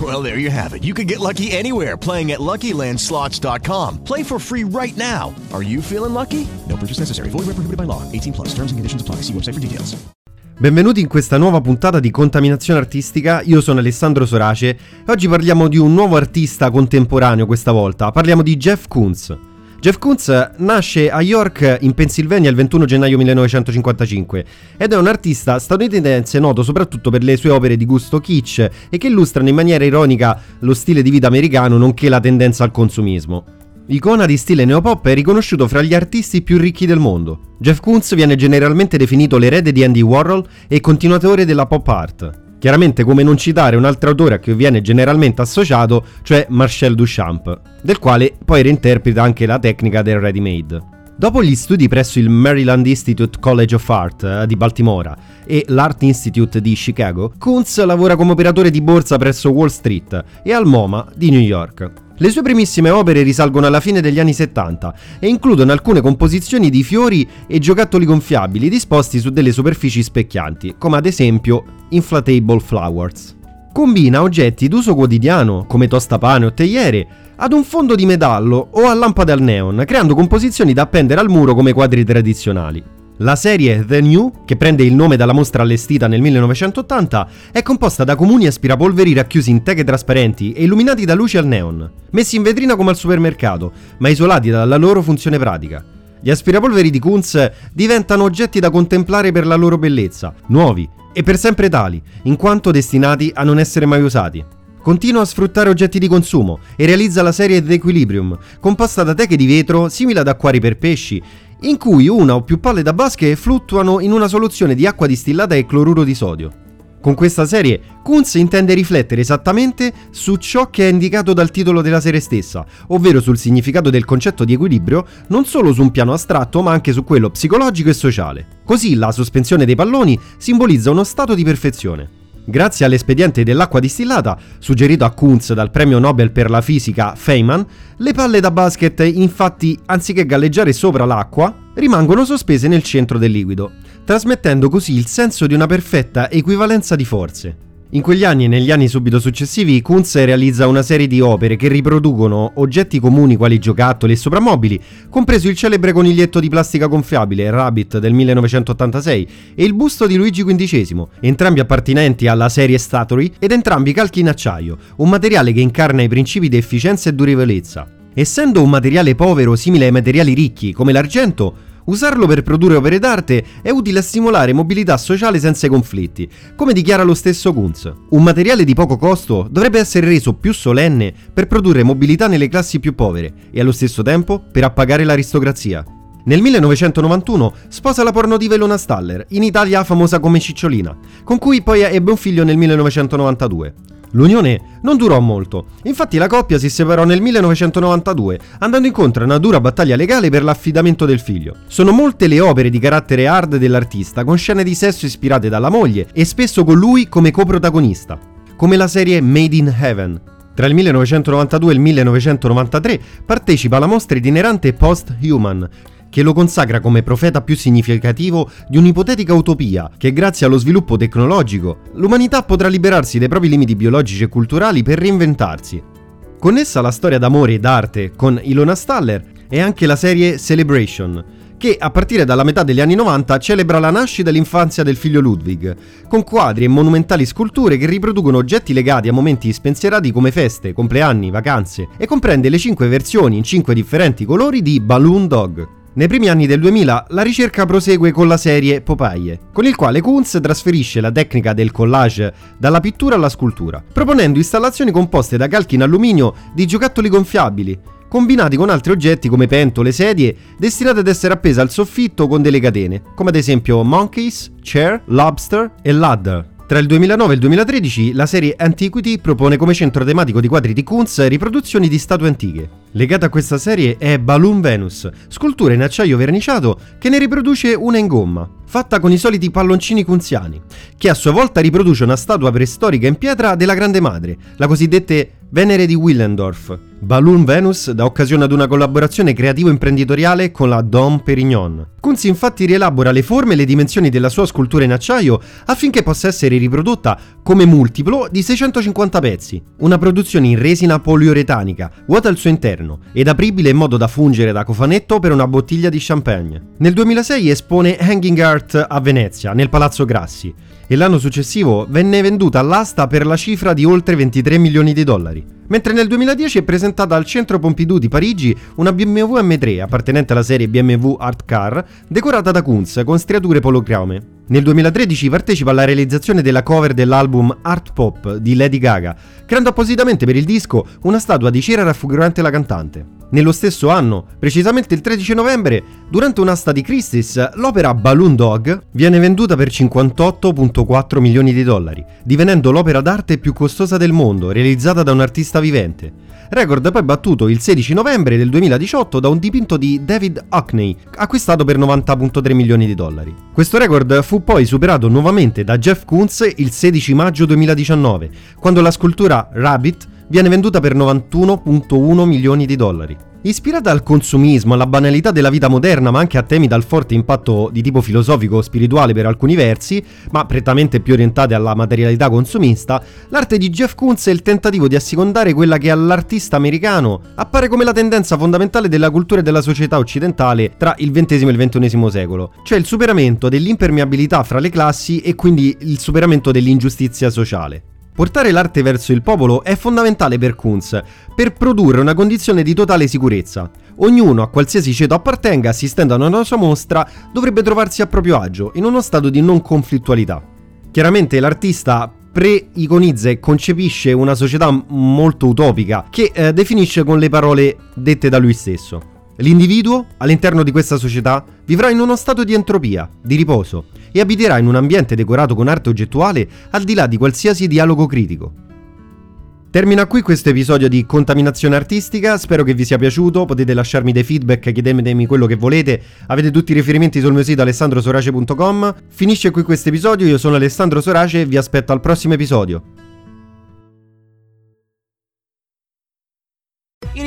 Well, there you have it. You can get lucky anywhere, playing at LuckyLandSlots.com. Play for free right now. Are you feeling lucky? No purchase necessary. Void where prohibited by law. 18+. Terms and conditions apply. See website for details. Benvenuti in questa nuova puntata di Contaminazione Artistica, io sono Alessandro Sorace e oggi parliamo di un nuovo artista contemporaneo questa volta, parliamo di Jeff Koons. Jeff Koons nasce a York in Pennsylvania il 21 gennaio 1955 ed è un artista statunitense noto soprattutto per le sue opere di gusto kitsch e che illustrano in maniera ironica lo stile di vita americano nonché la tendenza al consumismo. Icona di stile neopop, è riconosciuto fra gli artisti più ricchi del mondo. Jeff Koons viene generalmente definito l'erede di Andy Warhol e continuatore della pop art. Chiaramente, come non citare un altro autore a cui viene generalmente associato, cioè Marcel Duchamp, del quale poi reinterpreta anche la tecnica del ready made. Dopo gli studi presso il Maryland Institute College of Art di Baltimora e l'Art Institute di Chicago, Koons lavora come operatore di borsa presso Wall Street e al MoMA di New York. Le sue primissime opere risalgono alla fine degli anni 70 e includono alcune composizioni di fiori e giocattoli gonfiabili disposti su delle superfici specchianti, come ad esempio Inflatable Flowers. Combina oggetti d'uso quotidiano, come tostapane o teiere, ad un fondo di metallo o a lampade al neon, creando composizioni da appendere al muro come quadri tradizionali. La serie The New, che prende il nome dalla mostra allestita nel 1980, è composta da comuni aspirapolveri racchiusi in teche trasparenti e illuminati da luci al neon, messi in vetrina come al supermercato, ma isolati dalla loro funzione pratica. Gli aspirapolveri di Koons diventano oggetti da contemplare per la loro bellezza, nuovi e per sempre tali, in quanto destinati a non essere mai usati. Continua a sfruttare oggetti di consumo e realizza la serie The Equilibrium, composta da teche di vetro simili ad acquari per pesci, in cui una o più palle da basche fluttuano in una soluzione di acqua distillata e cloruro di sodio. Con questa serie, Koons intende riflettere esattamente su ciò che è indicato dal titolo della serie stessa, ovvero sul significato del concetto di equilibrio, non solo su un piano astratto ma anche su quello psicologico e sociale. Così la sospensione dei palloni simbolizza uno stato di perfezione. Grazie all'espediente dell'acqua distillata, suggerito a Koons dal premio Nobel per la fisica Feynman, le palle da basket infatti, anziché galleggiare sopra l'acqua, rimangono sospese nel centro del liquido, trasmettendo così il senso di una perfetta equivalenza di forze. In quegli anni e negli anni subito successivi, Koons realizza una serie di opere che riproducono oggetti comuni quali giocattoli e soprammobili, compreso il celebre coniglietto di plastica gonfiabile Rabbit del 1986 e il busto di Luigi XV, entrambi appartenenti alla serie Statuary ed entrambi calchi in acciaio, un materiale che incarna i principi di efficienza e durevolezza. Essendo un materiale povero simile ai materiali ricchi, come l'argento, usarlo per produrre opere d'arte è utile a stimolare mobilità sociale senza conflitti, come dichiara lo stesso Koons. Un materiale di poco costo dovrebbe essere reso più solenne per produrre mobilità nelle classi più povere e allo stesso tempo per appagare l'aristocrazia. Nel 1991 sposa la pornodiva Ilona Staller, in Italia famosa come Cicciolina, con cui poi ebbe un figlio nel 1992. L'unione non durò molto, infatti la coppia si separò nel 1992, andando incontro a una dura battaglia legale per l'affidamento del figlio. Sono molte le opere di carattere hard dell'artista, con scene di sesso ispirate dalla moglie e spesso con lui come coprotagonista, come la serie Made in Heaven. Tra il 1992 e il 1993 partecipa alla mostra itinerante Post Human, che lo consacra come profeta più significativo di un'ipotetica utopia che, grazie allo sviluppo tecnologico, l'umanità potrà liberarsi dai propri limiti biologici e culturali per reinventarsi. Connessa alla storia d'amore e d'arte con Ilona Staller è anche la serie Celebration, che a partire dalla metà degli anni 90 celebra la nascita e l'infanzia del figlio Ludwig, con quadri e monumentali sculture che riproducono oggetti legati a momenti spensierati come feste, compleanni, vacanze, e comprende le 5 versioni in 5 differenti colori di Balloon Dog. Nei primi anni del 2000 la ricerca prosegue con la serie Popeye, con il quale Koons trasferisce la tecnica del collage dalla pittura alla scultura, proponendo installazioni composte da calchi in alluminio di giocattoli gonfiabili, combinati con altri oggetti come pentole, sedie, destinate ad essere appese al soffitto con delle catene, come ad esempio Monkeys, Chair, Lobster e Ladder. Tra il 2009 e il 2013 la serie Antiquity propone come centro tematico di quadri di Koons riproduzioni di statue antiche. Legata a questa serie è Balloon Venus, scultura in acciaio verniciato che ne riproduce una in gomma, fatta con i soliti palloncini kunziani, che a sua volta riproduce una statua preistorica in pietra della Grande Madre, la cosiddetta Venere di Willendorf. Balloon Venus dà occasione ad una collaborazione creativo-imprenditoriale con la Dom Perignon. Koons infatti rielabora le forme e le dimensioni della sua scultura in acciaio affinché possa essere riprodotta come multiplo di 650 pezzi. Una produzione in resina poliuretanica, vuota al suo interno, ed apribile in modo da fungere da cofanetto per una bottiglia di champagne. Nel 2006 espone Hanging Art a Venezia, nel Palazzo Grassi, e l'anno successivo venne venduta all'asta per la cifra di oltre $23 milioni, mentre nel 2010 è presentata al Centro Pompidou di Parigi una BMW M3 appartenente alla serie BMW Art Car, decorata da Koons con striature policrome. Nel 2013 partecipa alla realizzazione della cover dell'album Art Pop di Lady Gaga, creando appositamente per il disco una statua di cera raffigurante la cantante. Nello stesso anno, precisamente il 13 novembre, durante un'asta di Christie's, l'opera Balloon Dog viene venduta per $58.4 milioni, divenendo l'opera d'arte più costosa del mondo, realizzata da un artista vivente. Record poi battuto il 16 novembre del 2018 da un dipinto di David Hockney, acquistato per $90.3 milioni. Questo record fu poi superato nuovamente da Jeff Koons il 16 maggio 2019, quando la scultura Rabbit viene venduta per $91.1 milioni. Ispirata al consumismo, alla banalità della vita moderna, ma anche a temi dal forte impatto di tipo filosofico o spirituale per alcuni versi, ma prettamente più orientate alla materialità consumista, l'arte di Jeff Koons è il tentativo di assecondare quella che all'artista americano appare come la tendenza fondamentale della cultura e della società occidentale tra il XX e il XXI secolo, cioè il superamento dell'impermeabilità fra le classi e quindi il superamento dell'ingiustizia sociale. Portare l'arte verso il popolo è fondamentale per Koons, per produrre una condizione di totale sicurezza. Ognuno, a qualsiasi ceto appartenga, assistendo a una sua mostra, dovrebbe trovarsi a proprio agio, in uno stato di non conflittualità. Chiaramente l'artista pre-iconizza e concepisce una società molto utopica, che definisce con le parole dette da lui stesso. L'individuo, all'interno di questa società, vivrà in uno stato di entropia, di riposo, e abiterà in un ambiente decorato con arte oggettuale al di là di qualsiasi dialogo critico. Termina qui questo episodio di Contaminazione Artistica, spero che vi sia piaciuto, potete lasciarmi dei feedback, chiedetemi quello che volete, avete tutti i riferimenti sul mio sito alessandrosorace.com. Finisce qui questo episodio, io sono Alessandro Sorace e vi aspetto al prossimo episodio. It